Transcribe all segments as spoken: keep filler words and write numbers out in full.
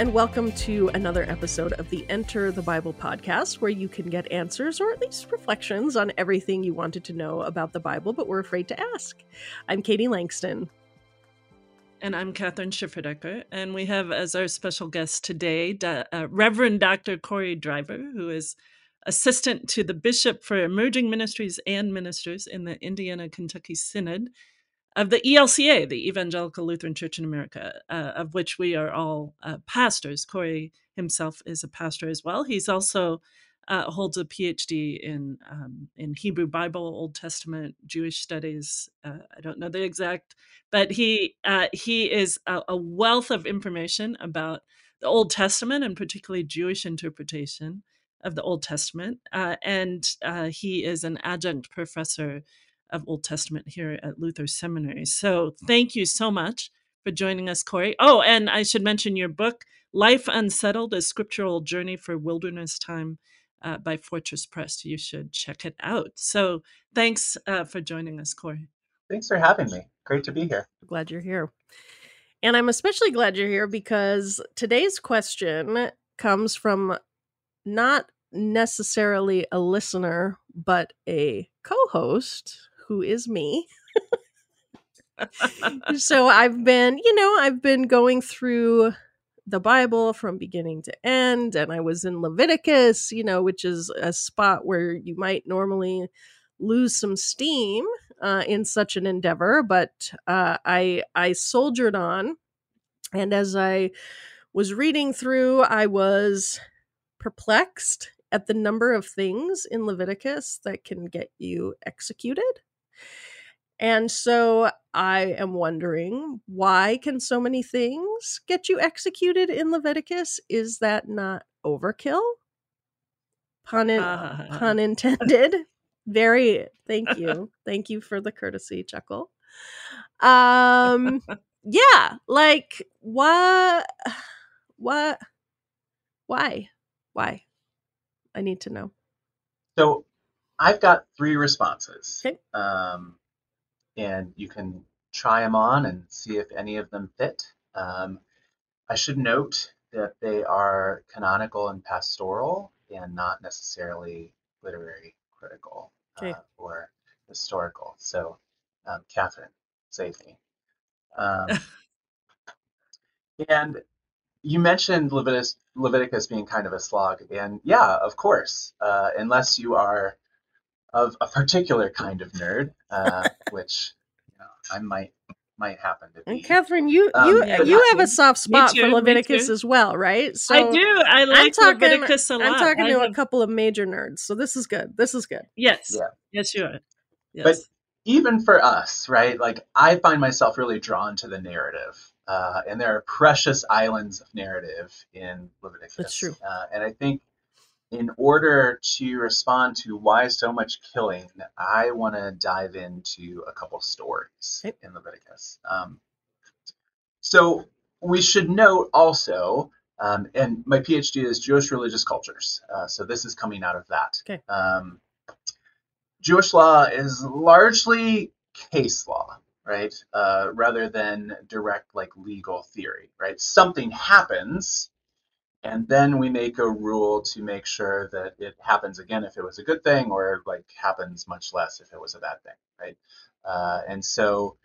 and welcome to another episode of the Enter the Bible podcast, where you can get answers or at least reflections on everything you wanted to know about the Bible but were afraid to ask. I'm Katie Langston. And I'm Kathryn Schifferdecker, and we have as our special guest today, uh, Reverend Doctor Corey Driver, who is assistant to the Bishop for Emerging Ministries and Ministers in the Indiana-Kentucky Synod of the E L C A, the Evangelical Lutheran Church in America, uh, of which we are all uh, pastors. Corey himself is a pastor as well. He's also uh, holds a P H D in um, in Hebrew Bible, Old Testament, Jewish studies. Uh, I don't know the exact, but he uh, he is a, a wealth of information about the Old Testament and particularly Jewish interpretation of the Old Testament. Uh, and uh, he is an adjunct professor of Old Testament here at Luther Seminary. So thank you so much for joining us, Corey. Oh, and I should mention your book, Life Unsettled, A Scriptural Journey for Wilderness Time uh, by Fortress Press. You should check it out. So thanks uh, for joining us, Corey. Thanks for having me. Great to be here. Glad you're here. And I'm especially glad you're here because today's question comes from not necessarily a listener, but a co-host who is me. So I've been, you know, I've been going through the Bible from beginning to end, and I was in Leviticus, you know, which is a spot where you might normally lose some steam uh, in such an endeavor, but uh, I I soldiered on, and as I was reading through, I was perplexed at the number of things in Leviticus that can get you executed. And so I am wondering, why can so many things get you executed in Leviticus? Is that not overkill? Pun, in, uh. pun intended. Very, thank you. Thank you for the courtesy chuckle. Um, yeah, like, what, what, why, why? I need to know. So I've got three responses. Okay. Um, and you can try them on and see if any of them fit. Um, I should note that they are canonical and pastoral and not necessarily literary, critical, okay. uh, or historical. So, um, Kathryn, save me. Um, and you mentioned Leviticus, Leviticus being kind of a slog, and yeah, of course, uh, unless you are of a particular kind of nerd, uh, which you know, I might might happen to be. And Kathryn, you um, you you have me. a soft spot too, for Leviticus as well, right? So I do. I like I'm talking, Leviticus a lot. I'm talking I to love... a couple of major nerds, so this is good. This is good. Yes. Yeah. Yes, you are. Yes. But even for us, right? Like, I find myself really drawn to the narrative. Uh, and there are precious islands of narrative in Leviticus. That's true. Uh, and I think in order to respond to why so much killing, I want to dive into a couple stories okay. in Leviticus. Um, so we should note also, um, and my P H D is Jewish religious cultures. Uh, so this is coming out of that. Okay. Um, Jewish law is largely case law. Right, uh, rather than direct like legal theory, right? Something happens, and then we make a rule to make sure that it happens again if it was a good thing, or like happens much less if it was a bad thing, right? Uh, and so,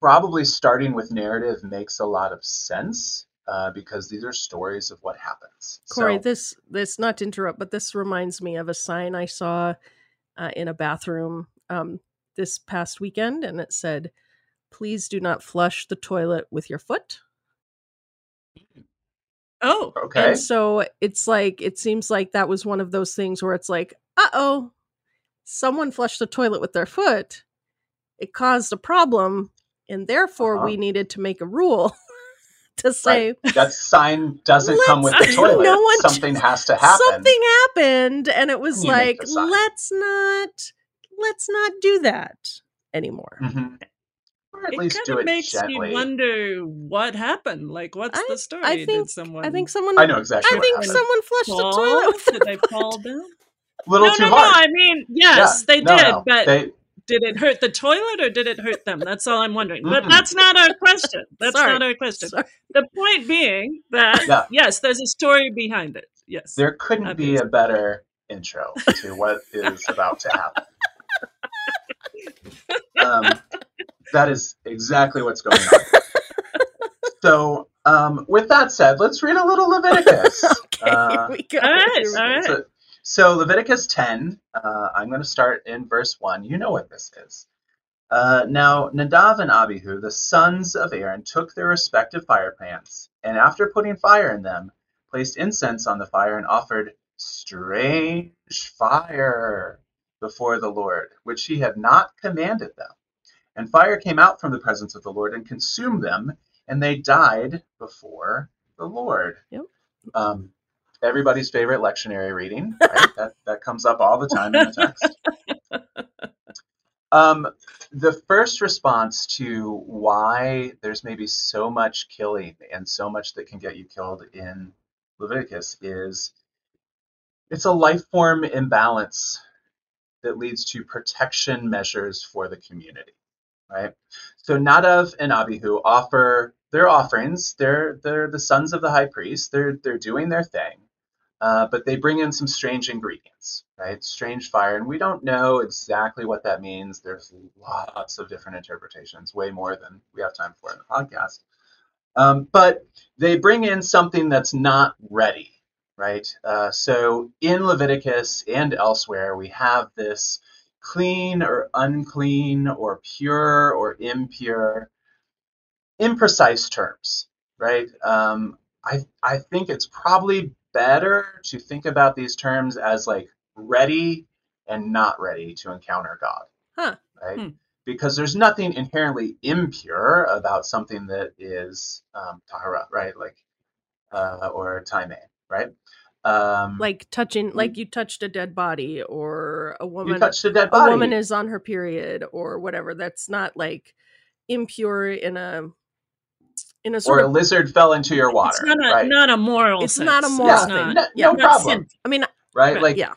probably starting with narrative makes a lot of sense uh, because these are stories of what happens. Corey, so, this this not to interrupt, but this reminds me of a sign I saw uh, in a bathroom. Um, this past weekend, and it said, "Please do not flush the toilet with your foot." Oh, okay. And so it's like, it seems like that was one of those things where it's like, uh-oh, someone flushed the toilet with their foot. It caused a problem, and therefore uh-huh. we needed to make a rule to say right. that sign doesn't come with the toilet. No one something t- has to happen. Something happened, and it was you like, let's not. Let's not do that anymore. Mm-hmm. Or at it least do it makes gently. You wonder what happened. Like, what's I, the story? I think, did someone... I think someone... I know exactly I think happened. Someone flushed fall? the toilet with did their they foot. Fall down? Little no, too no, hard. No, I mean, yes, yeah, they no, did, no. but... They, did it hurt the toilet or did it hurt them? That's all I'm wondering. But that's not our question. That's Sorry. not our question. Sorry. The point being that, yeah. yes, there's a story behind it. Yes. There couldn't Obviously. be a better intro to what is about to happen. Um, that is exactly what's going on. So um, with that said, let's read a little Leviticus. okay, uh, we got all right, all right. So, so Leviticus ten, uh, I'm going to start in verse one. You know what this is. Uh, now Nadab and Abihu, the sons of Aaron, took their respective firepans, and after putting fire in them, placed incense on the fire and offered strange fire before the Lord, which he had not commanded them. And fire came out from the presence of the Lord and consumed them, and they died before the Lord. Yep. Um, everybody's favorite lectionary reading. Right? that, that comes up all the time in the text. Um, the first response to why there's maybe so much killing and so much that can get you killed in Leviticus is it's a life form imbalance that leads to protection measures for the community. Right? So Nadav and Abihu offer their offerings. They're, they're the sons of the high priest. They're, they're doing their thing, uh, but they bring in some strange ingredients, right? Strange fire. And we don't know exactly what that means. There's lots of different interpretations, way more than we have time for in the podcast. Um, but they bring in something that's not ready, right? Uh, so in Leviticus and elsewhere, we have this clean or unclean or pure or impure, imprecise terms, right? Um, I, I think it's probably better to think about these terms as like ready and not ready to encounter God, huh. right? Hmm. Because there's nothing inherently impure about something that is um, tahara, right? Like, uh, or taimeh, right? Um, like touching, like you touched a dead body, or a woman. You touched a dead body. A woman is on her period, or whatever. That's not like impure in a in a sort or a of, lizard fell into your water. It's not a, right? not a moral. It's sense. not a moral yeah, thing. No, yeah, no problem. Sin. I mean, right? right? Like, yeah.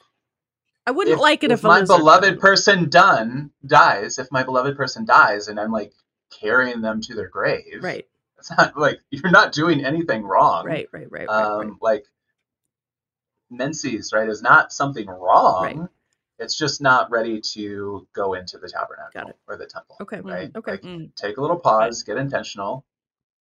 I wouldn't if, like it if, if my beloved person done dies. If my beloved person dies, and I'm like carrying them to their grave, right? It's not like you're not doing anything wrong, right? Right? Right? Um, right, right. Like. Menses, right, is not something wrong. Right. It's just not ready to go into the tabernacle or the temple. Okay. Right. Mm, okay. Like, mm. Take a little pause, get intentional,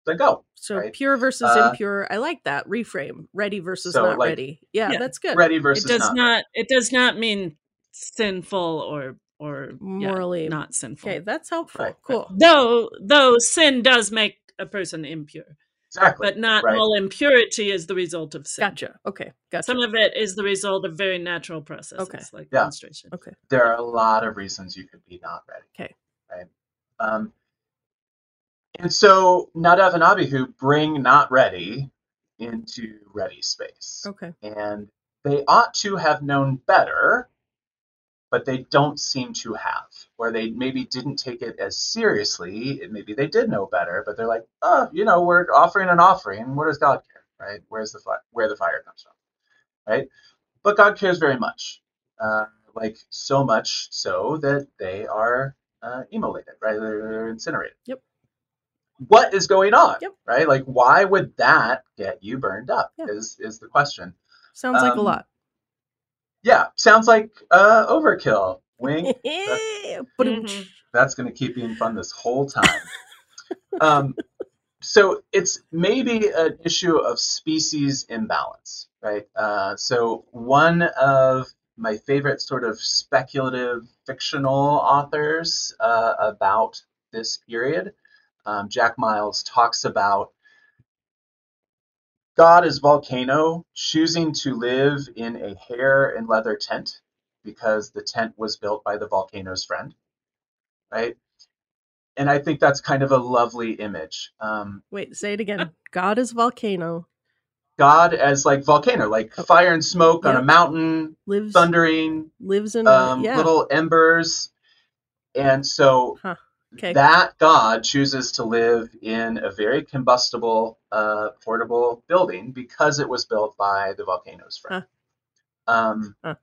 then go. So right? pure versus uh, impure. I like that reframe. Ready versus so not like, ready. Yeah, yeah, that's good. Ready versus it does not. not it does not mean sinful or or morally yeah, not sinful. Okay, that's helpful. Right. Cool. Right. Though though sin does make a person impure. Exactly. But not right. all impurity is the result of sin. Gotcha. Okay. Gotcha. Some of it is the result of very natural processes okay. like yeah. menstruation. Okay. There are a lot of reasons you could be not ready. Okay. Right. Um, and so Nadav and Abihu bring not ready into ready space. Okay. And they ought to have known better, but they don't seem to have, or they maybe didn't take it as seriously. Maybe they did know better, but they're like, oh, you know, we're offering an offering. What does God care, right? Where's the fire, where the fire comes from, right? But God cares very much, uh, like so much so that they are uh, immolated, right? They're incinerated. Yep. What is going on, yep. right? Like, why would that get you burned up yeah. is, is the question. Sounds um, like a lot. Yeah, sounds like uh, overkill. Wink. That's, that's going to keep being fun this whole time. um, so it's maybe an issue of species imbalance, right? Uh, so one of my favorite sort of speculative fictional authors uh, about this period, um, Jack Miles, talks about God is volcano choosing to live in a hair and leather tent because the tent was built by the volcano's friend, right? And I think that's kind of a lovely image. Um, Wait, say it again. God is volcano. God as like volcano, like okay. fire and smoke yep. on a mountain, lives, thundering, lives in um, yeah. little embers. And so huh. okay. that God chooses to live in a very combustible, uh, portable building because it was built by the volcano's friend. Huh. Um, huh.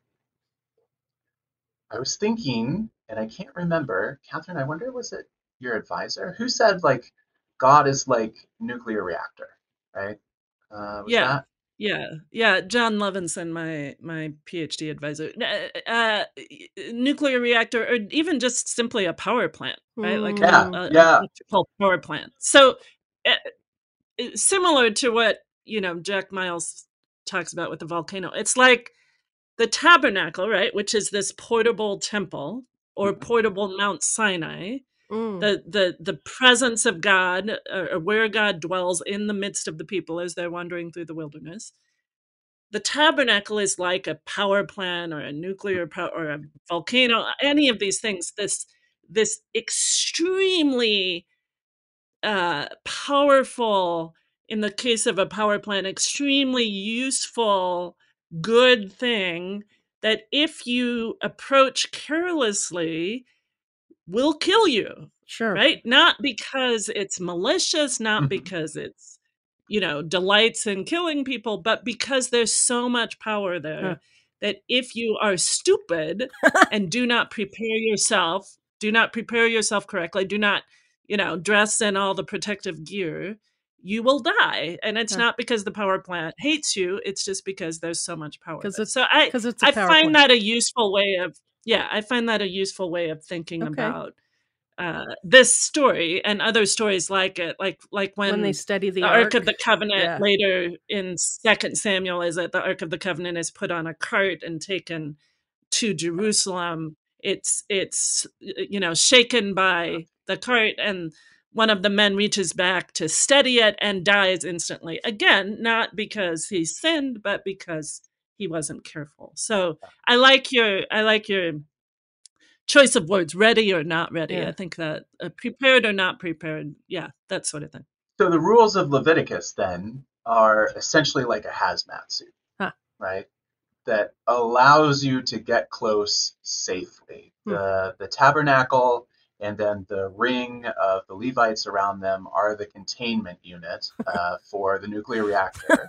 I was thinking and I can't remember, Kathryn, I wonder, was it your advisor who said like God is like nuclear reactor, right? Uh, was yeah. That? Yeah, yeah. John Levinson, my my PhD advisor, uh, uh, nuclear reactor, or even just simply a power plant, right? Like yeah, a, yeah. a power plant. So uh, similar to what you know Jack Miles talks about with the volcano, it's like the tabernacle, right? Which is this portable temple or mm-hmm. portable Mount Sinai. Mm. The, the the presence of God, or where God dwells in the midst of the people as they're wandering through the wilderness. The tabernacle is like a power plant or a nuclear power or a volcano, any of these things, this this extremely uh, powerful, in the case of a power plant, extremely useful, good thing that if you approach carelessly, will kill you. Sure. Right? Not because it's malicious, not because it's, you know, delights in killing people, but because there's so much power there huh. that if you are stupid and do not prepare yourself, do not prepare yourself correctly, do not, you know, dress in all the protective gear, you will die. And it's huh. not because the power plant hates you, it's just because there's so much power. Because it's, so I, it's I find plant. that a useful way of Yeah, I find that a useful way of thinking okay. about uh, this story and other stories like it, like like when, when they study the, the Ark. Ark of the Covenant yeah. later in Second Samuel, is that the Ark of the Covenant is put on a cart and taken to Jerusalem. It's it's you know shaken by the cart, and one of the men reaches back to steady it and dies instantly. Again, not because he sinned, but because he wasn't careful. So I like your I like your choice of words, ready or not ready. Yeah. I think that uh, prepared or not prepared, yeah, that sort of thing. So the rules of Leviticus then are essentially like a hazmat suit, huh. right? That allows you to get close safely. Hmm. The the tabernacle and then the ring of the Levites around them are the containment unit uh, for the nuclear reactor.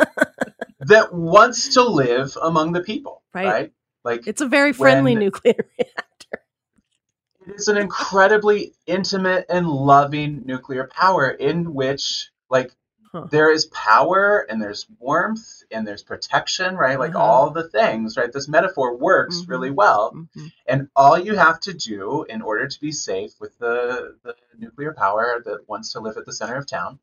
That wants to live among the people, right? right? Like it's a very friendly nuclear reactor. It is an incredibly intimate and loving nuclear power in which, like, huh. there is power and there's warmth and there's protection, right? Like uh-huh. all the things, right? This metaphor works mm-hmm. really well, mm-hmm. and all you have to do in order to be safe with the the nuclear power that wants to live at the center of town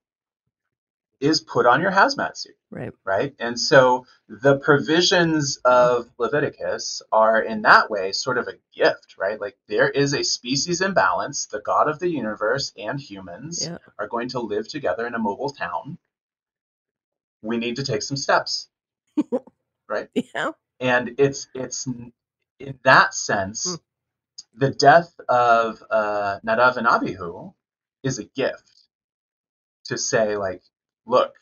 is put on your hazmat suit, right? Right, and so the provisions of Leviticus are in that way sort of a gift, right? Like there is a species imbalance. The God of the universe and humans yeah. are going to live together in a mobile town. We need to take some steps, right? Yeah, and it's it's in that sense, mm. the death of uh, Nadab and Abihu is a gift to say like, look,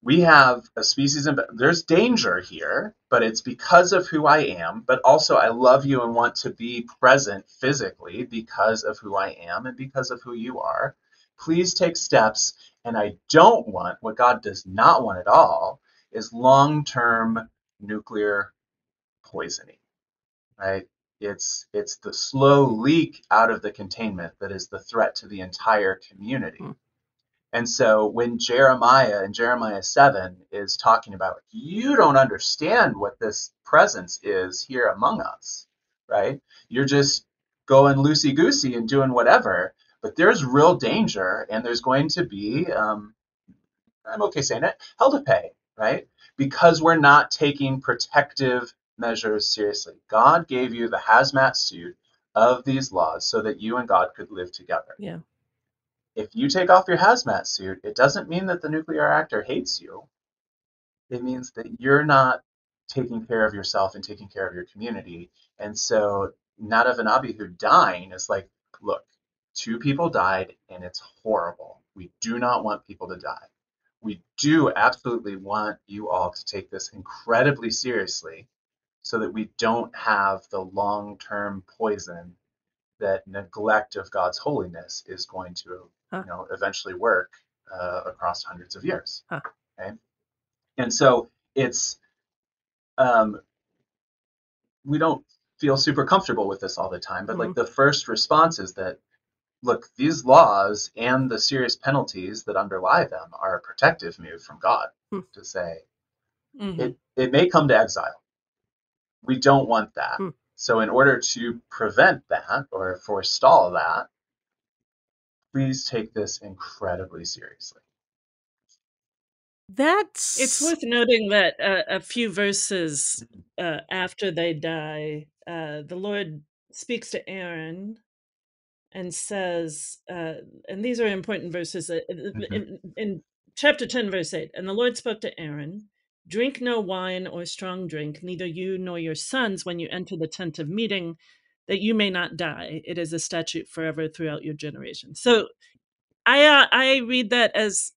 we have a species, and there's danger here, but it's because of who I am. But also I love you and want to be present physically because of who I am and because of who you are. Please take steps. And I don't want, what God does not want at all is long-term nuclear poisoning, right? It's, it's the slow leak out of the containment that is the threat to the entire community. Mm-hmm. And so when Jeremiah in Jeremiah seven is talking about, you don't understand what this presence is here among us, right? You're just going loosey-goosey and doing whatever, but there's real danger, and there's going to be, um, I'm okay saying it, hell to pay, right? Because we're not taking protective measures seriously. God gave you the hazmat suit of these laws so that you and God could live together. Yeah. If you take off your hazmat suit, it doesn't mean that the nuclear reactor hates you. It means that you're not taking care of yourself and taking care of your community. And so Nadav and Abihu dying is like, look, two people died and it's horrible. We do not want people to die. We do absolutely want you all to take this incredibly seriously so that we don't have the long-term poison that neglect of God's holiness is going to huh. you know, eventually work uh, across hundreds of years. Huh. Okay? And so it's, um, we don't feel super comfortable with this all the time, but mm-hmm. like the first response is that, look, these laws and the serious penalties that underlie them are a protective move from God mm-hmm. to say, mm-hmm. it, it may come to exile. We don't want that. Mm-hmm. So in order to prevent that or forestall that, please take this incredibly seriously. That's... It's worth noting that uh, a few verses uh, after they die, uh, the Lord speaks to Aaron and says, uh, and these are important verses, uh, mm-hmm. in, in chapter ten, verse eight, and the Lord spoke to Aaron, drink no wine or strong drink, neither you nor your sons when you enter the tent of meeting, that you may not die. It is a statute forever throughout your generation. So I, uh, I read that as,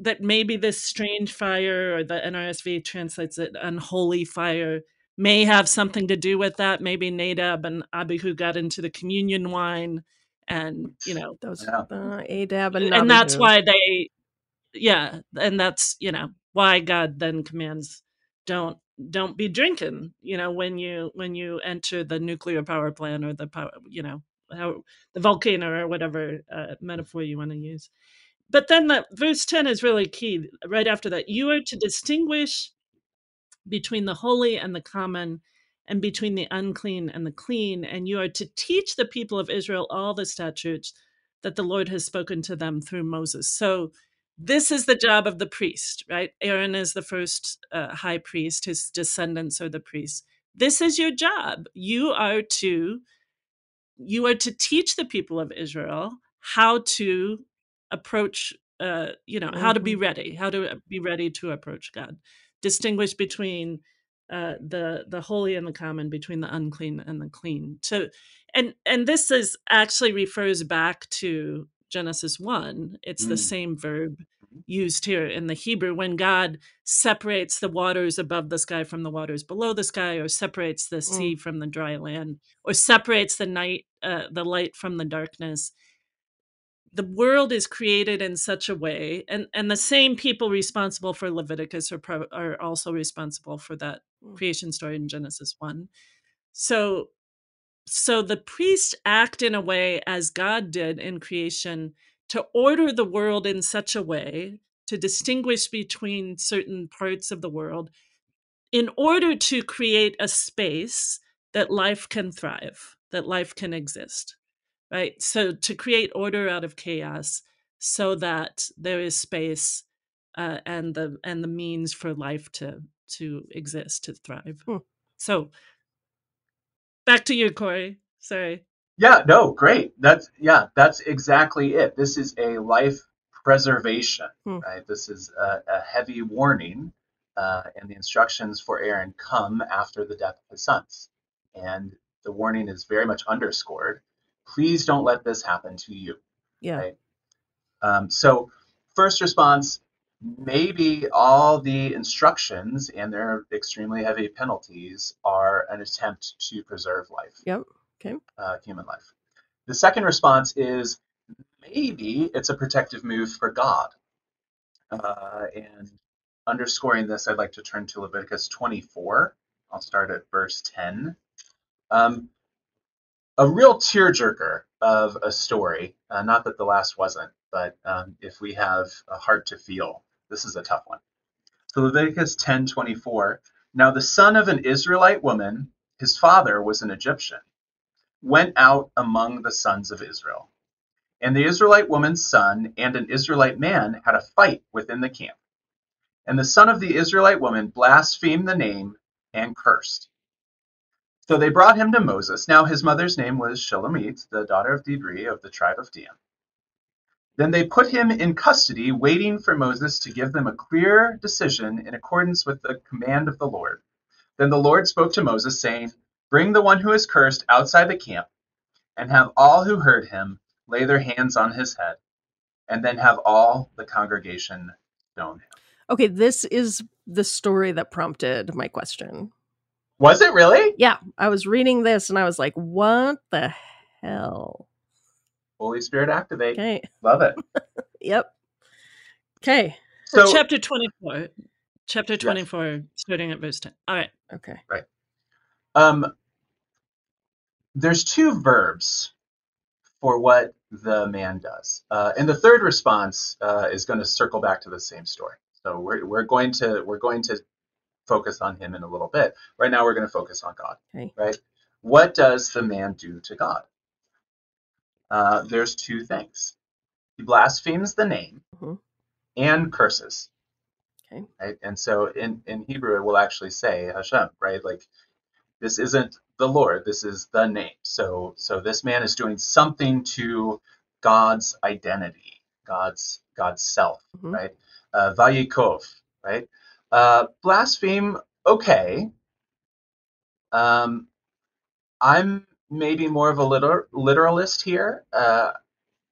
that maybe this strange fire, or the N R S V translates it unholy fire, may have something to do with that. Maybe Nadab and Abihu got into the communion wine, and you know those yeah. uh, Nadab and, and that's why they, yeah, and that's you know why God then commands don't don't be drinking. You know when you when you enter the nuclear power plant or the power, you know how, the volcano or whatever uh, metaphor you want to use. But then that verse ten is really key right after that. You are to distinguish between the holy and the common, and between the unclean and the clean. And you are to teach the people of Israel all the statutes that the Lord has spoken to them through Moses. So this is the job of the priest, right? Aaron is the first uh, high priest. His descendants are the priests. This is your job. You are to, you are to teach the people of Israel how to approach, uh, you know, how to be ready, how to be ready to approach God. Distinguish between uh, the the holy and the common, between the unclean and the clean. So, and and this is actually refers back to Genesis one. It's mm. the same verb used here in the Hebrew when God separates the waters above the sky from the waters below the sky, or separates the sea mm. from the dry land, or separates the night, uh, the light from the darkness. The world is created in such a way, and, and the same people responsible for Leviticus are, pro, are also responsible for that creation story in Genesis one. So, so the priests act in a way as God did in creation to order the world in such a way to distinguish between certain parts of the world in order to create a space that life can thrive, that life can exist. Right, so to create order out of chaos, so that there is space uh, and the and the means for life to to exist, to thrive. Hmm. So, back to you, Corey. Sorry. Yeah. No. Great. That's yeah. That's exactly it. This is a life preservation. Hmm. Right. This is a, a heavy warning, uh, and the instructions for Aaron come after the death of his sons, and the warning is very much underscored. Please don't let this happen to you. Yeah. Right? Um, so first response, maybe all the instructions and their extremely heavy penalties are an attempt to preserve life. Yep. Okay. Uh, human life. The second response is maybe it's a protective move for God. Uh, and underscoring this, I'd like to turn to Leviticus twenty-four. I'll start at verse ten. Um, A real tearjerker of a story, uh, not that the last wasn't, but um, if we have a heart to feel, this is a tough one. So Leviticus ten twenty-four, now the son of an Israelite woman, his father was an Egyptian, went out among the sons of Israel. And the Israelite woman's son and an Israelite man had a fight within the camp. And the son of the Israelite woman blasphemed the name and cursed. So they brought him to Moses. Now his mother's name was Shelomith, the daughter of Dibri of the tribe of Dan. Then they put him in custody, waiting for Moses to give them a clear decision in accordance with the command of the Lord. Then the Lord spoke to Moses, saying, bring the one who is cursed outside the camp, and have all who heard him lay their hands on his head, and then have all the congregation stone him. Okay, this is the story that prompted my question. Was it really? Yeah. I was reading this and I was like, what the hell? Holy Spirit activate. Okay. Love it. Yep. Okay. So, so chapter twenty-four. Chapter twenty-four, yes. Starting at verse ten. All right. Okay. Right. Um, there's two verbs for what the man does. Uh, and the third response uh, is going to circle back to the same story. So we're, we're going to we're going to focus on him in a little bit. Right now, we're going to focus on God, okay. Right? What does the man do to God? Uh, there's two things. He blasphemes the name mm-hmm. and curses. Okay. Right? And so in, in Hebrew, it will actually say Hashem, right? Like, this isn't the Lord, this is the name. So so this man is doing something to God's identity, God's God's self, mm-hmm. right? Uh, Vayikov, right? Uh, blaspheme, okay. Um, I'm maybe more of a liter literalist here, uh,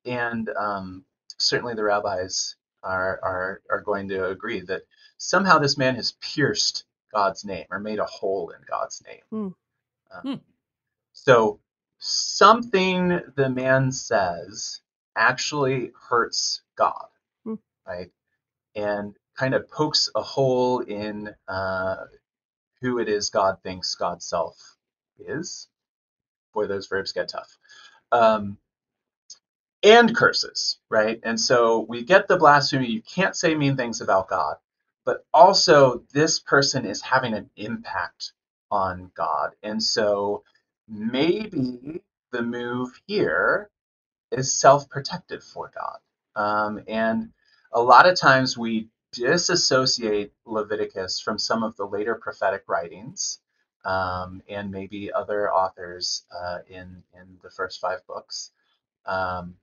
and um, certainly the rabbis are, are are going to agree that somehow this man has pierced God's name or made a hole in God's name. Mm. Um, mm. So something the man says actually hurts God, mm. right? And kind of pokes a hole in uh, who it is God thinks God's self is. Boy, those verbs get tough. Um, and curses, right? And so we get the blasphemy. You can't say mean things about God, but also this person is having an impact on God. And so maybe the move here is self-protective for God. Um, and a lot of times we disassociate Leviticus from some of the later prophetic writings. Um, and maybe other authors uh, in, in the first five books. Um,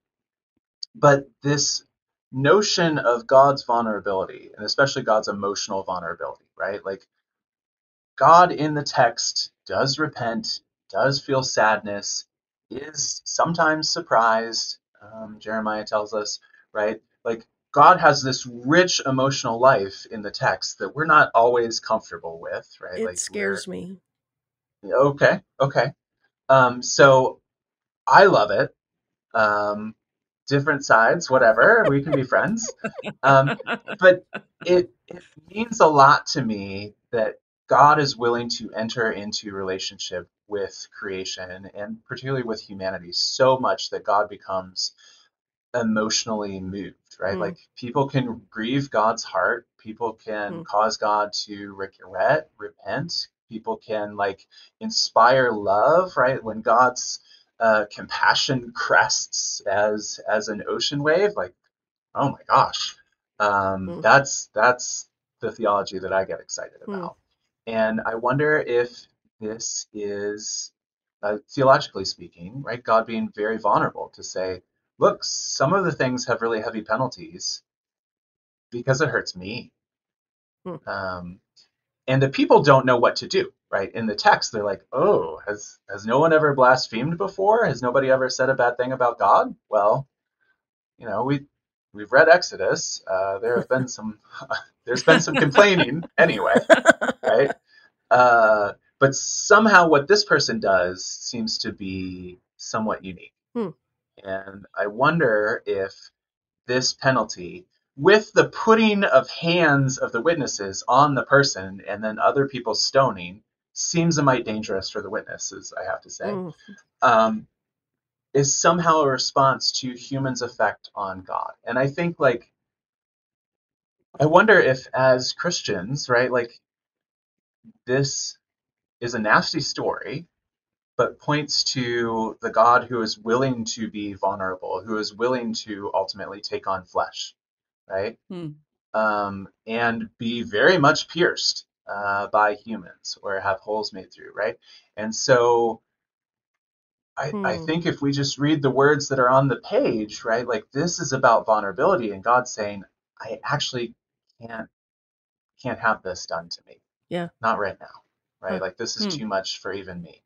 but this notion of God's vulnerability, and especially God's emotional vulnerability, right? Like, God in the text does repent, does feel sadness, is sometimes surprised, um, Jeremiah tells us, right? Like, God has this rich emotional life in the text that we're not always comfortable with, right? It like scares me. Okay, okay. Um, so I love it. Um, different sides, whatever. We can be friends. Um, but it, it means a lot to me that God is willing to enter into relationship with creation and particularly with humanity so much that God becomes emotionally moved, right? Mm. Like, people can grieve God's heart. People can mm. cause God to regret, repent. People can, like, inspire love, right? When God's uh, compassion crests as as an ocean wave, like, oh my gosh, um, mm. that's that's the theology that I get excited about. Mm. And I wonder if this is, uh, theologically speaking, right? God being very vulnerable to say, look, some of the things have really heavy penalties because it hurts me. Hmm. Um, and the people don't know what to do, right? In the text, they're like, oh, has, has no one ever blasphemed before? Has nobody ever said a bad thing about God? Well, you know, we, we've read Exodus. Uh, there have been some, there's been some complaining anyway, right? Uh, but somehow what this person does seems to be somewhat unique. Hmm. And I wonder if this penalty, with the putting of hands of the witnesses on the person and then other people stoning, seems a mite dangerous for the witnesses, I have to say, mm. um, is somehow a response to humans' effect on God. And I think, like, I wonder if as Christians, right, like, this is a nasty story, but points to the God who is willing to be vulnerable, who is willing to ultimately take on flesh, right? Hmm. Um, and be very much pierced uh, by humans or have holes made through, right? And so I, hmm. I think if we just read the words that are on the page, right? Like, this is about vulnerability and God saying, I actually can't, can't have this done to me. Yeah. Not right now, right? Hmm. Like, this is hmm. too much for even me.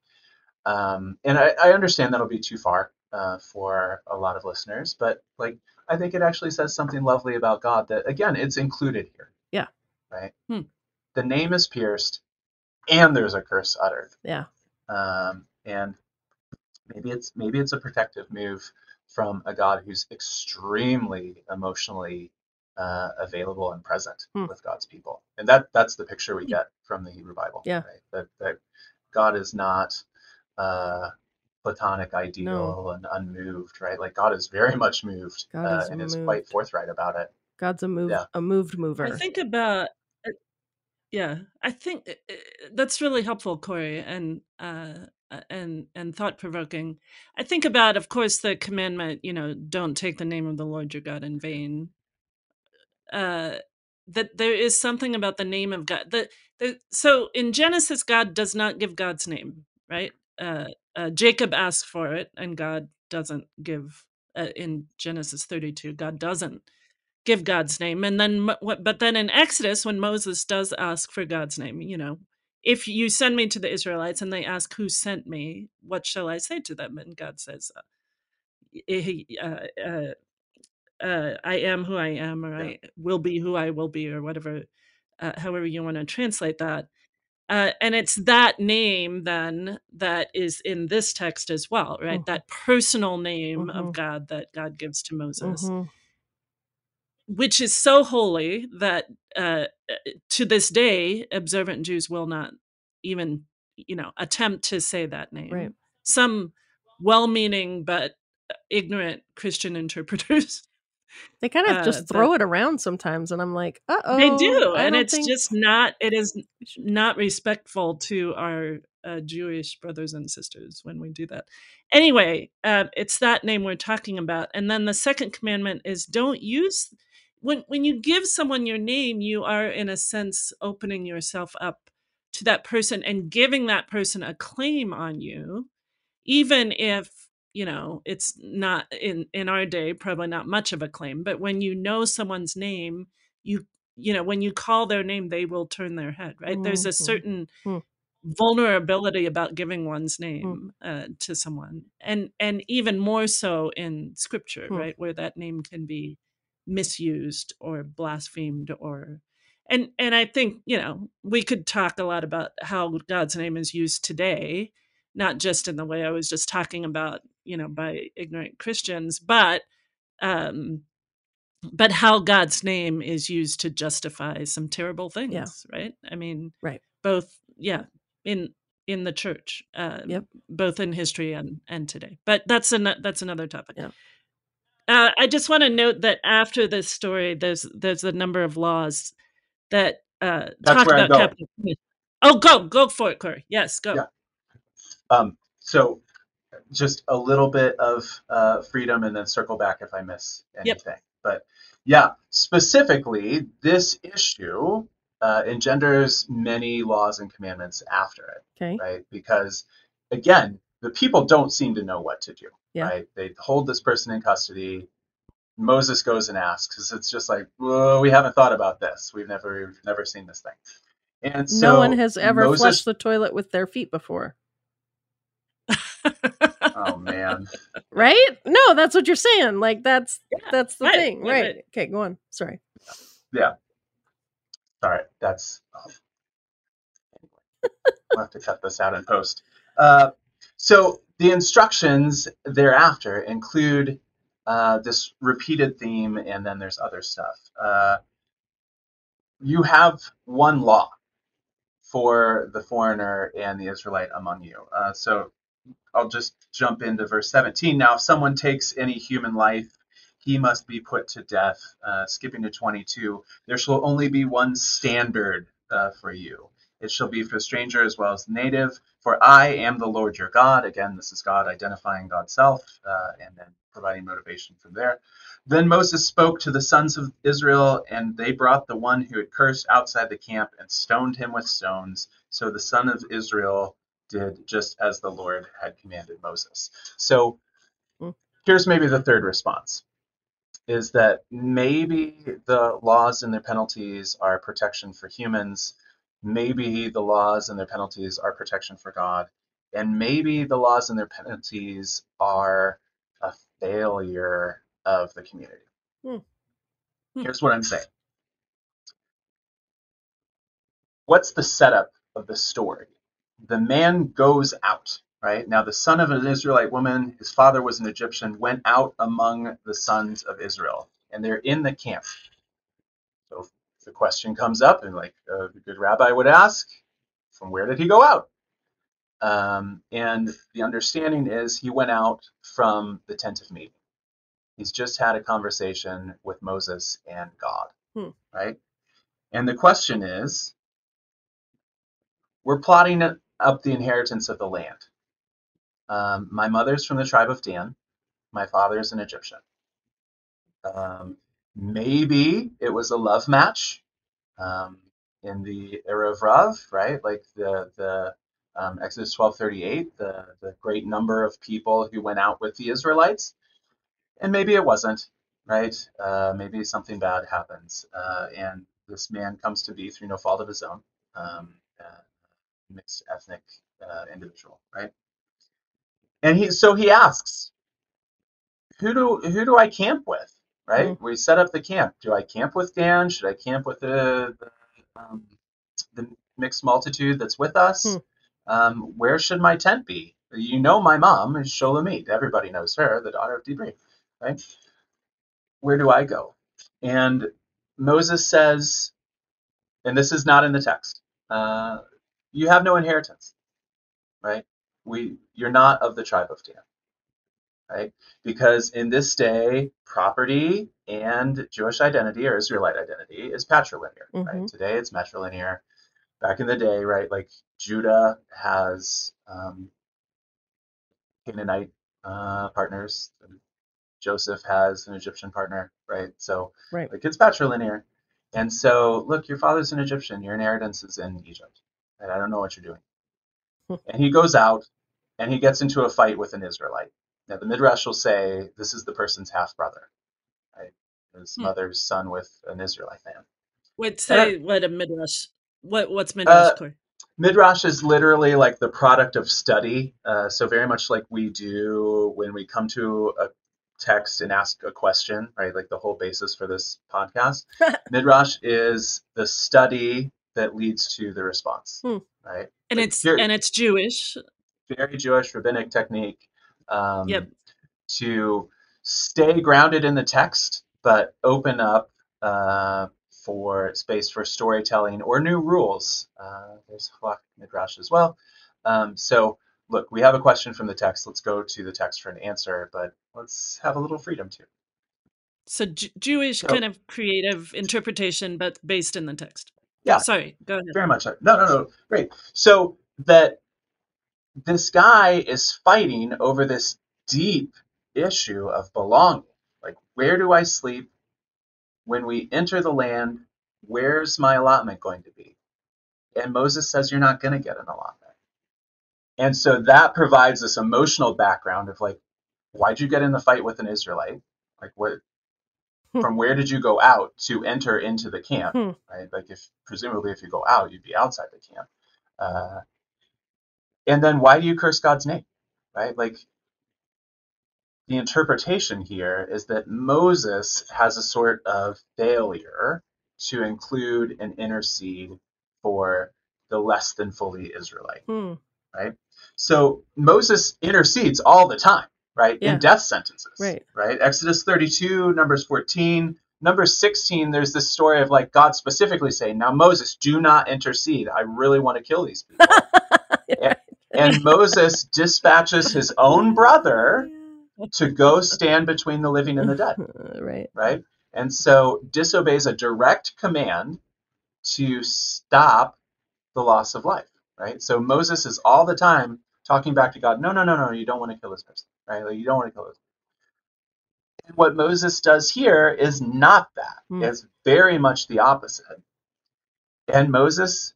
Um, and I, I understand that'll be too far uh, for a lot of listeners, but, like, I think it actually says something lovely about God that, again, it's included here. Yeah. Right. Hmm. The name is pierced and there's a curse uttered. Yeah. Um, and maybe it's, maybe it's a protective move from a God who's extremely emotionally uh, available and present hmm. with God's people. And that, that's the picture we get from the Hebrew Bible. Yeah. Right? That, that God is not, Uh, Platonic ideal no. and unmoved, right? Like God is very much moved uh, is and moved. is quite forthright about it. God's a move, yeah. a moved mover. I think about, yeah, I think that's really helpful, Corey, and uh, and and thought provoking. I think about, of course, the commandment, you know, don't take the name of the Lord your God in vain. Uh, that there is something about the name of God. That the, so in Genesis, God does not give God's name, right? Uh, uh, Jacob asks for it, and God doesn't give. Uh, in Genesis thirty-two, God doesn't give God's name, and then but then in Exodus, when Moses does ask for God's name, you know, if you send me to the Israelites and they ask who sent me, what shall I say to them? And God says, uh, uh, uh, "I am who I am," or "I will be who I will be," or whatever, uh, however you want to translate that. Uh, and it's that name then that is in this text as well, right? Mm-hmm. That personal name mm-hmm. of God that God gives to Moses. Mm-hmm. Which is so holy that uh, to this day, observant Jews will not even, you know, attempt to say that name. Right. Some well-meaning but ignorant Christian interpreters, they kind of uh, just throw that, it around sometimes, and I'm like, uh-oh. They do, I and it's think... just not. It is not respectful to our uh, Jewish brothers and sisters when we do that. Anyway, uh, it's that name we're talking about, and then the second commandment is don't use. When when you give someone your name, you are, in a sense, opening yourself up to that person and giving that person a claim on you, even if, you know, it's not, in, in our day, probably not much of a claim. But when you know someone's name, you, you know, when you call their name, they will turn their head, right? Mm-hmm. There's a certain mm-hmm. vulnerability about giving one's name mm-hmm. uh, to someone. And, and even more so in scripture, mm-hmm. right, where that name can be misused or blasphemed, or and and I think, you know, we could talk a lot about how God's name is used today, not just in the way I was just talking about, you know, by ignorant Christians, but um but how God's name is used to justify some terrible things, yeah. right? I mean, right, both yeah in in the church, uh yep. both in history and and today. But that's an that's another topic. Yeah. Uh, I just want to note that after this story, there's there's a number of laws that uh, talk about capital punishment. Oh, go go for it, Corey. Yes, go. Yeah. Um, so, just a little bit of uh, freedom, and then circle back if I miss anything. Yep. But yeah, specifically, this issue uh, engenders many laws and commandments after it, okay. right? Because again, the people don't seem to know what to do. Yeah. Right? They hold this person in custody. Moses goes and asks, because it's just like, whoa, we haven't thought about this. We've never, we've never seen this thing. And so no one has ever Moses... flushed the toilet with their feet before. Oh man! Right? No, that's what you're saying. Like that's yeah, that's the right, thing, right? right? Okay, go on. Sorry. Yeah. All right. That's. Um... We'll have to cut this out in post. Uh, so. The instructions thereafter include uh, this repeated theme, and then there's other stuff. Uh, you have one law for the foreigner and the Israelite among you. Uh, so I'll just jump into verse seventeen. Now, if someone takes any human life, he must be put to death. Uh, skipping to twenty-two, there shall only be one standard uh, for you. It shall be for a stranger as well as native, for I am the Lord your God. Again, this is God identifying God's self uh, and then providing motivation from there. Then Moses spoke to the sons of Israel, and they brought the one who had cursed outside the camp and stoned him with stones. So the son of Israel did just as the Lord had commanded Moses. So here's maybe the third response, is that maybe the laws and their penalties are protection for humans. Maybe the laws and their penalties are protection for God, and maybe the laws and their penalties are a failure of the community. Hmm. Hmm. Here's what I'm saying. What's the setup of the story? The man goes out, right? Now, the son of an Israelite woman, his father was an Egyptian, went out among the sons of Israel, and they're in the camp. So the question comes up, and like a good rabbi would ask, from where did he go out? Um, and the understanding is he went out from the tent of meeting. He's just had a conversation with Moses and God, hmm. right? And the question is, we're plotting up the inheritance of the land. Um, my mother's from the tribe of Dan. My father's an Egyptian. Um, maybe it was a love match um, in the era of Rav, right? Like the the um, Exodus twelve thirty-eight, the, the great number of people who went out with the Israelites. And maybe it wasn't, right? Uh, maybe something bad happens. Uh, and this man comes to be through no fault of his own, um, uh, mixed ethnic uh, individual, right? And he so he asks, who do who do I camp with, right? Mm-hmm. We set up the camp. Do I camp with Dan? Should I camp with the the, um, the mixed multitude that's with us? Mm-hmm. Um, where should my tent be? You know my mom is Shelomith. Everybody knows her, the daughter of Dibri, right? Where do I go? And Moses says, and this is not in the text, uh, you have no inheritance, right? We, you're not of the tribe of Dan, right? Because in this day, property and Jewish identity or Israelite identity is patrilinear, mm-hmm. right? Today it's matrilinear. Back in the day, right? Like Judah has um, Canaanite uh, partners. Joseph has an Egyptian partner, right? So right. like it's patrilinear. And so, look, your father's an Egyptian. Your inheritance is in Egypt. And I don't know what you're doing. And he goes out and he gets into a fight with an Israelite. Now, the Midrash will say this is the person's half brother, right? His hmm. mother's son with an Israelite man. Wait, say and, what a Midrash. What what's Midrash? Uh, Midrash is literally like the product of study. Uh, so very much like we do when we come to a text and ask a question, right? Like the whole basis for this podcast. Midrash is the study that leads to the response, hmm. right? And like it's very, and it's Jewish, very Jewish rabbinic technique um, yep. to stay grounded in the text, but open up uh, for space for storytelling or new rules. Uh, there's Halakhic Midrash as well. Um, so look, we have a question from the text. Let's go to the text for an answer, but let's have a little freedom too. So J- Jewish so, kind of creative interpretation, but based in the text. Yeah. Sorry. Go ahead. Very much. No, no, no. Great. So that this guy is fighting over this deep issue of belonging. Like, where do I sleep when we enter the land? Where's my allotment going to be? And Moses says, you're not going to get an allotment. And so that provides this emotional background of like, why'd you get in the fight with an Israelite? Like, what? From where did you go out to enter into the camp, hmm. right? Like if presumably if you go out, you'd be outside the camp. Uh, and then why do you curse God's name, right? Like the interpretation here is that Moses has a sort of failure to include and intercede for the less than fully Israelite, hmm. right? So Moses intercedes all the time. Right, yeah. In death sentences, right. right? Exodus thirty-two, Numbers fourteen, Numbers sixteen, there's this story of like God specifically saying, now Moses, do not intercede. I really want to kill these people. and, and Moses dispatches his own brother to go stand between the living and the dead. Right. Right. And so disobeys a direct command to stop the loss of life, right? So Moses is all the time talking back to God, no, no, no, no, you don't want to kill this person. Right? Like you don't want to kill it. And what Moses does here is not that. Mm. It's very much the opposite. And Moses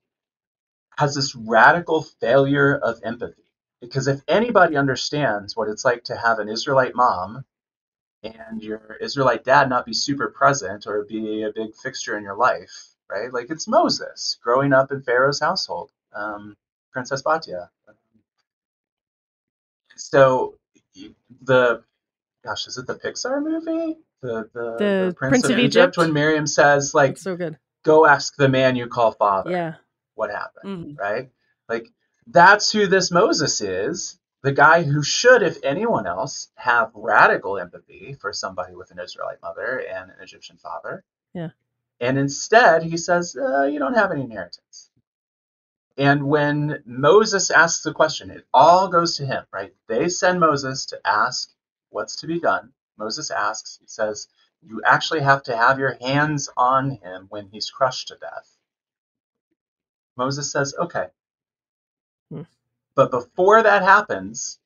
has this radical failure of empathy. Because if anybody understands what it's like to have an Israelite mom and your Israelite dad not be super present or be a big fixture in your life, right? Like it's Moses growing up in Pharaoh's household, um, Princess Batia. So the gosh is it the Pixar movie the the, the, the Prince, Prince of, of Egypt, Egypt when Miriam says like so good. Go ask the man you call father yeah what happened mm. right like that's who this Moses is, the guy who should, if anyone else, have radical empathy for somebody with an Israelite mother and an Egyptian father, yeah and instead he says uh, you don't have any inheritance. And when Moses asks the question, it all goes to him, right? They send Moses to ask what's to be done. Moses asks, he says, you actually have to have your hands on him when he's crushed to death. Moses says, okay. Hmm. But before that happens,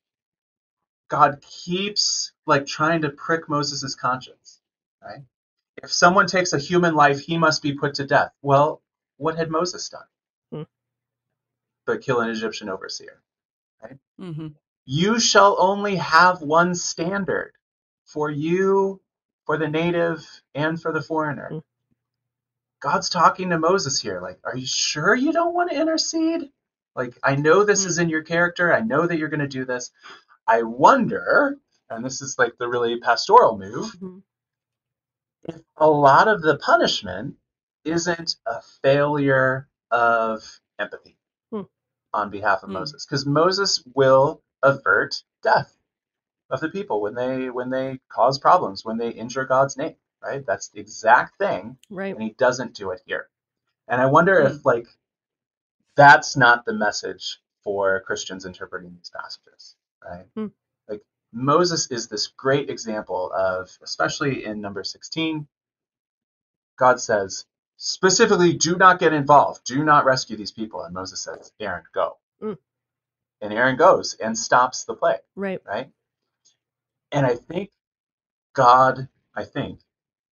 God keeps like trying to prick Moses's conscience, right? If someone takes a human life, he must be put to death. Well, what had Moses done? Hmm. But kill an Egyptian overseer, right? Mm-hmm. You shall only have one standard for you, for the native, and for the foreigner. Mm-hmm. God's talking to Moses here, like, are you sure you don't want to intercede? Like, I know this mm-hmm. is in your character. I know that you're going to do this. I wonder, and this is like the really pastoral move, mm-hmm. if a lot of the punishment isn't a failure of empathy mm-hmm. on behalf of mm-hmm. Moses, because Moses will avert death of the people when they when they cause problems, when they injure God's name, right? That's the exact thing, right? And he doesn't do it here. And I wonder mm-hmm. if like that's not the message for Christians interpreting these passages, right? Hmm. Like Moses is this great example of, especially in Numbers sixteen, God says, specifically, do not get involved. Do not rescue these people. And Moses says, Aaron, go. Mm. And Aaron goes and stops the plague, right? Right. And I think God, I think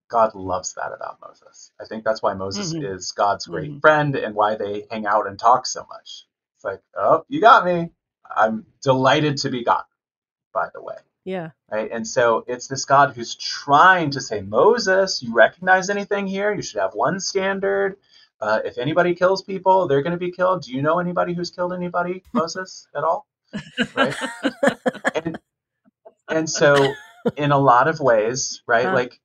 God loves that about Moses. I think that's why Moses mm-hmm. is God's great mm-hmm. friend and why they hang out and talk so much. It's like, oh, you got me. I'm delighted to be God, by the way. Yeah. Right. And so it's this God who's trying to say, Moses, you recognize anything here? You should have one standard. Uh, if anybody kills people, they're going to be killed. Do you know anybody who's killed anybody, Moses, at all? Right. and, and so in a lot of ways, right, huh. like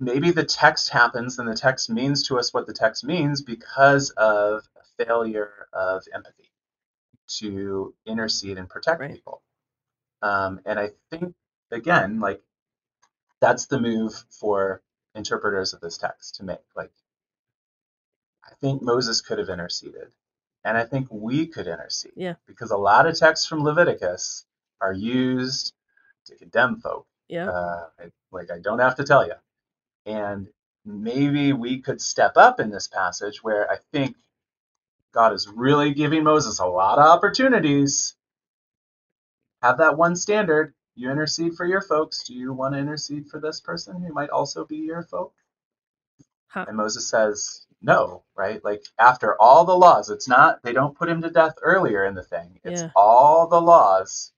maybe the text happens and the text means to us what the text means because of a failure of empathy to intercede and protect right. people. Um, and I think, again, like that's the move for interpreters of this text to make. Like, I think Moses could have interceded, and I think we could intercede. Yeah. Because a lot of texts from Leviticus are used to condemn folk. Yeah. Uh, I, like, I don't have to tell you. And maybe we could step up in this passage where I think God is really giving Moses a lot of opportunities. Have that one standard. You intercede for your folks. Do you want to intercede for this person who might also be your folk? Huh. And Moses says, no, right? Like after all the laws, it's not, they don't put him to death earlier in the thing. It's yeah. all the laws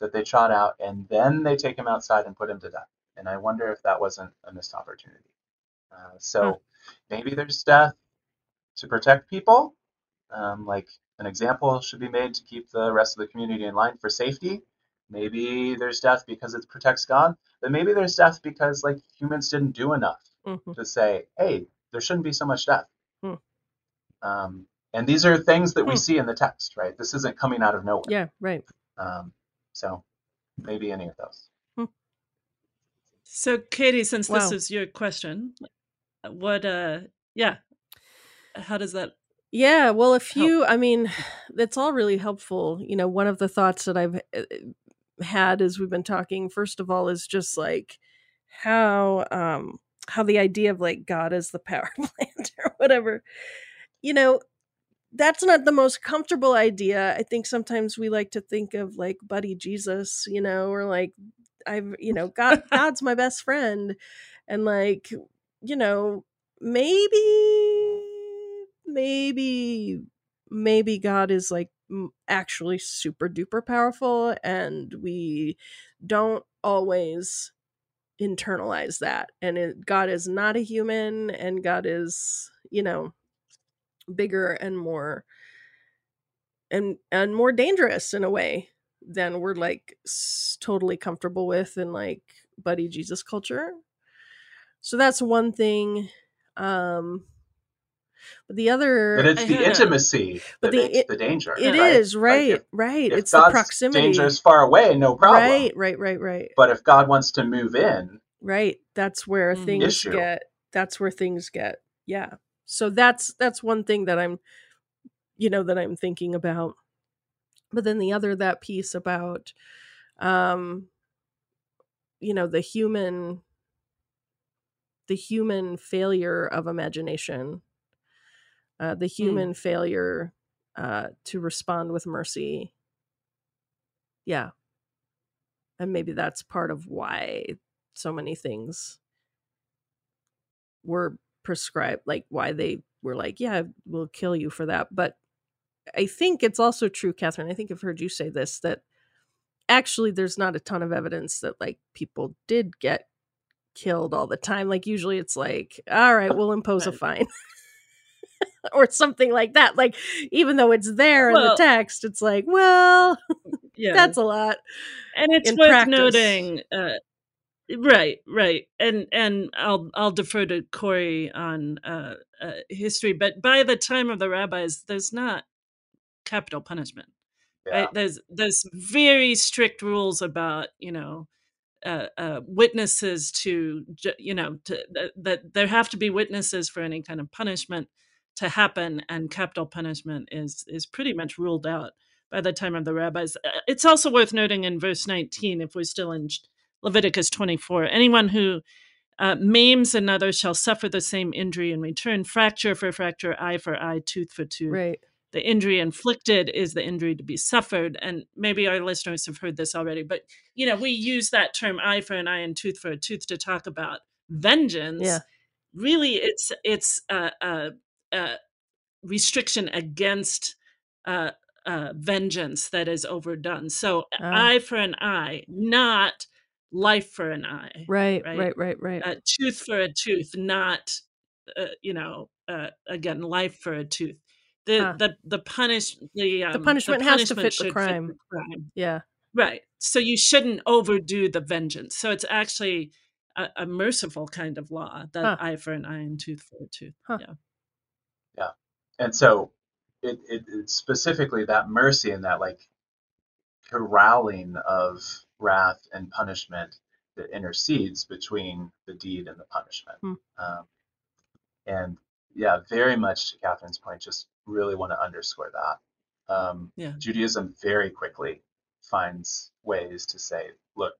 that they trot out, and then they take him outside and put him to death. And I wonder if that wasn't a missed opportunity. Uh, so huh. maybe there's death to protect people. Um, like an example should be made to keep the rest of the community in line for safety. Maybe there's death because it protects God, but maybe there's death because like humans didn't do enough mm-hmm. to say, hey, there shouldn't be so much death. Mm. Um, and these are things that we mm. see in the text, right? This isn't coming out of nowhere. Yeah, right. Um, so maybe any of those. Mm. So Katie, since wow. this is your question, what, uh, yeah, how does that Yeah, well, if you, I mean, that's all really helpful. You know, one of the thoughts that I've had as we've been talking, first of all, is just like how um, how the idea of like God as the power plant or whatever, you know, that's not the most comfortable idea. I think sometimes we like to think of like Buddy Jesus, you know, or like I've, you know, God, God's my best friend, and like, you know, maybe. Maybe, maybe God is like actually super duper powerful, and we don't always internalize that. And it, God is not a human, and God is, you know, bigger and more and and more dangerous in a way than we're like s- totally comfortable with in like Buddy Jesus culture. So that's one thing. Um, But the other, and it's the intimacy that but the, makes it, the danger. It right? is right, like if, right. If it's God's the proximity. Danger is far away, no problem. Right, right, right, right. But if God wants to move in, right, that's where mm-hmm. things issue. get. That's where things get. Yeah. So that's that's one thing that I'm, you know, that I'm thinking about. But then the other, that piece about, um, you know, the human, the human failure of imagination, uh, the human mm. failure uh, to respond with mercy. Yeah. And maybe that's part of why so many things were prescribed, like why they were like, yeah, we'll kill you for that. But I think it's also true, Kathryn, I think I've heard you say this, that actually there's not a ton of evidence that like people did get killed all the time. Like usually it's like, all right, we'll impose a fine or something like that. Like, even though it's there well, in the text, it's like, well, yeah, that's a lot. And it's worth practice. noting. Uh, right, right. And, and I'll, I'll defer to Corey on uh, uh, history, but by the time of the rabbis, there's not capital punishment. Yeah. Right? There's there's very strict rules about, you know, uh, uh, witnesses to, you know, to, th- that there have to be witnesses for any kind of punishment to happen. And capital punishment is is pretty much ruled out by the time of the rabbis. It's also worth noting in verse nineteen, if we're still in Leviticus twenty-four, anyone who uh, maims another shall suffer the same injury in return, fracture for fracture, eye for eye, tooth for tooth. Right. The injury inflicted is the injury to be suffered. And maybe our listeners have heard this already, but, you know, we use that term eye for an eye and tooth for a tooth to talk about vengeance. Yeah. Really, it's it's a, a, a restriction against uh, uh, vengeance that is overdone. So oh. eye for an eye, not life for an eye. Right, right, right, right. right. Uh, tooth for a tooth, not, uh, you know, uh, again, life for a tooth. The, huh. the the punish the, um, the punishment the has punishment to fit the crime. fit the crime. Yeah, right. So you shouldn't overdo the vengeance. So it's actually a, a merciful kind of law, that huh. eye for an eye and tooth for a tooth. Huh. Yeah, yeah. And so it, it it's specifically that mercy and that like corralling of wrath and punishment that intercedes between the deed and the punishment. Hmm. Um, and yeah, very much to Kathryn's point, just really want to underscore that. Um, yeah. Judaism very quickly finds ways to say, look,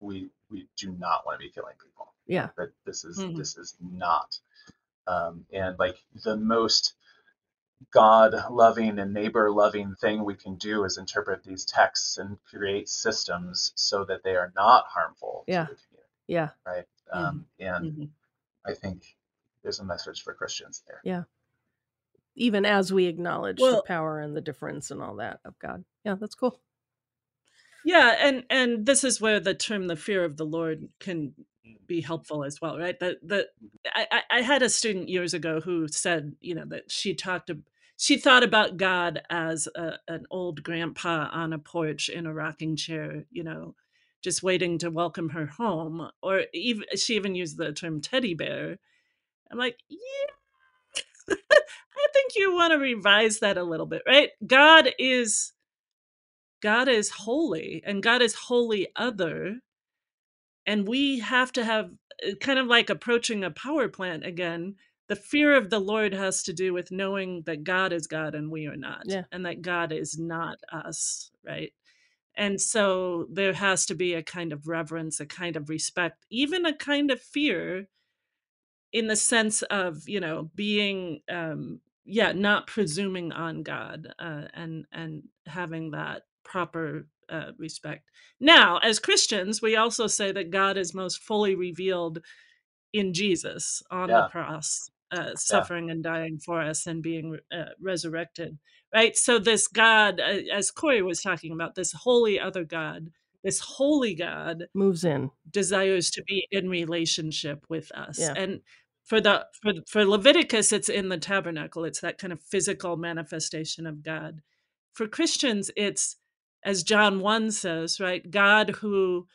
we we do not want to be killing people. Yeah. But this is mm-hmm. this is not. Um, and like the most God loving and neighbor loving thing we can do is interpret these texts and create systems so that they are not harmful yeah. to the community. Yeah. Right. Mm-hmm. Um, and mm-hmm. I think there's a message for Christians there. Yeah. Even as we acknowledge well, the power and the difference and all that of God. Yeah, that's cool. Yeah, and and this is where the term the fear of the Lord can be helpful as well, right? That the I, I had a student years ago who said, you know, that she talked she thought about God as a, an old grandpa on a porch in a rocking chair, you know, just waiting to welcome her home. Or even she even used the term teddy bear. I'm like, yeah, I think you want to revise that a little bit, right? God is, God is holy, and God is holy other. And we have to have, kind of like approaching a power plant again, the fear of the Lord has to do with knowing that God is God and we are not, yeah. and that God is not us, right? And so there has to be a kind of reverence, a kind of respect, even a kind of fear, in the sense of, you know, being, um, yeah, not presuming on God, uh, and and having that proper uh, respect. Now, as Christians, we also say that God is most fully revealed in Jesus on yeah. the cross, uh, suffering yeah. and dying for us and being uh, resurrected, right? So this God, as Corey was talking about, this holy other God, this holy God moves in, desires to be in relationship with us. Yeah. And for the for, for Leviticus, it's in the tabernacle. It's that kind of physical manifestation of God. For Christians, it's, as John one says, right, God who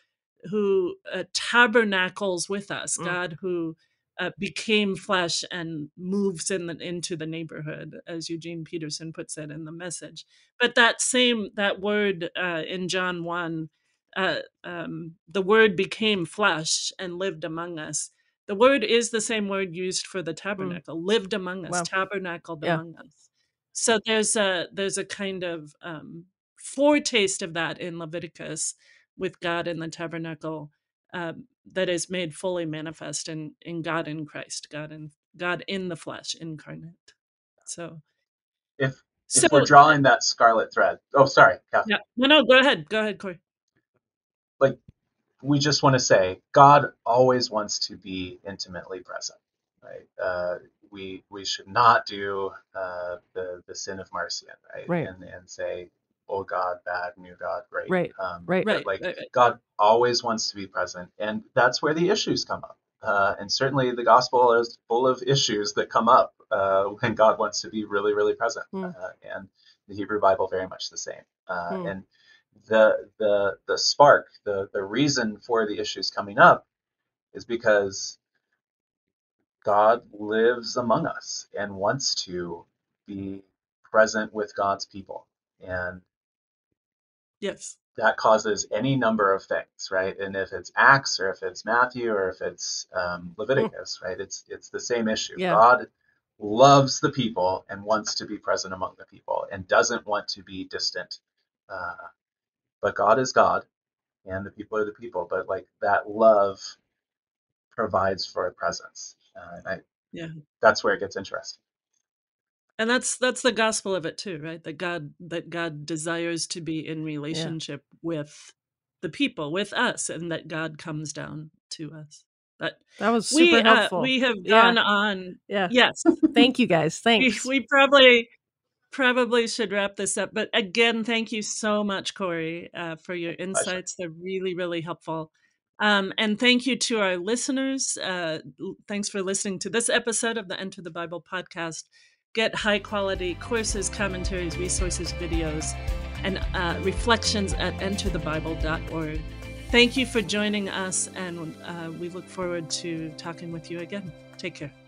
who uh, tabernacles with us, mm. God who uh, became flesh and moves in the, into the neighborhood, as Eugene Peterson puts it in the Message. But that same, that word uh, in John one, Uh, um, the word became flesh and lived among us. The word is the same word used for the tabernacle, mm. lived among us, wow. tabernacled yeah. among us. So there's a there's a kind of um, foretaste of that in Leviticus with God in the tabernacle um, that is made fully manifest in in God in Christ, God in God in the flesh incarnate. So if If so, we're drawing that scarlet thread. Oh, sorry, Kathryn. Yeah. No, no, go ahead. Go ahead, Corey. Like, we just want to say, God always wants to be intimately present, right? Uh, we we should not do uh, the, the sin of Marcion, right? right? And and say, oh, God, bad, new God, great. Right, um, right, right. Like, right, right. God always wants to be present, and that's where the issues come up. Uh, and certainly the gospel is full of issues that come up uh, when God wants to be really, really present. Mm. Uh, and the Hebrew Bible very much the same. Uh, mm. And the the the spark, the, the reason for the issues coming up is because God lives among us and wants to be present with God's people. And yes. That causes any number of things, right? And if it's Acts or if it's Matthew or if it's um, Leviticus, mm. right? It's it's the same issue. Yeah. God loves the people and wants to be present among the people and doesn't want to be distant. Uh, but God is God, and the people are the people. But like that love provides for a presence. Uh, and I, yeah, that's where it gets interesting. And that's that's the gospel of it too, right? That God that God desires to be in relationship yeah. with the people, with us, and that God comes down to us. But that was super we, helpful. Uh, we have gone yeah. on. Yeah. Yes. Thank you guys. Thanks. We, we probably probably should wrap this up. But again, thank you so much, Corey, uh, for your insights. They're really, really helpful. Um, and thank you to our listeners. Uh, thanks for listening to this episode of the Enter the Bible podcast. Get high-quality courses, commentaries, resources, videos, and uh, reflections at enter the bible dot org. Thank you for joining us, and uh, we look forward to talking with you again. Take care.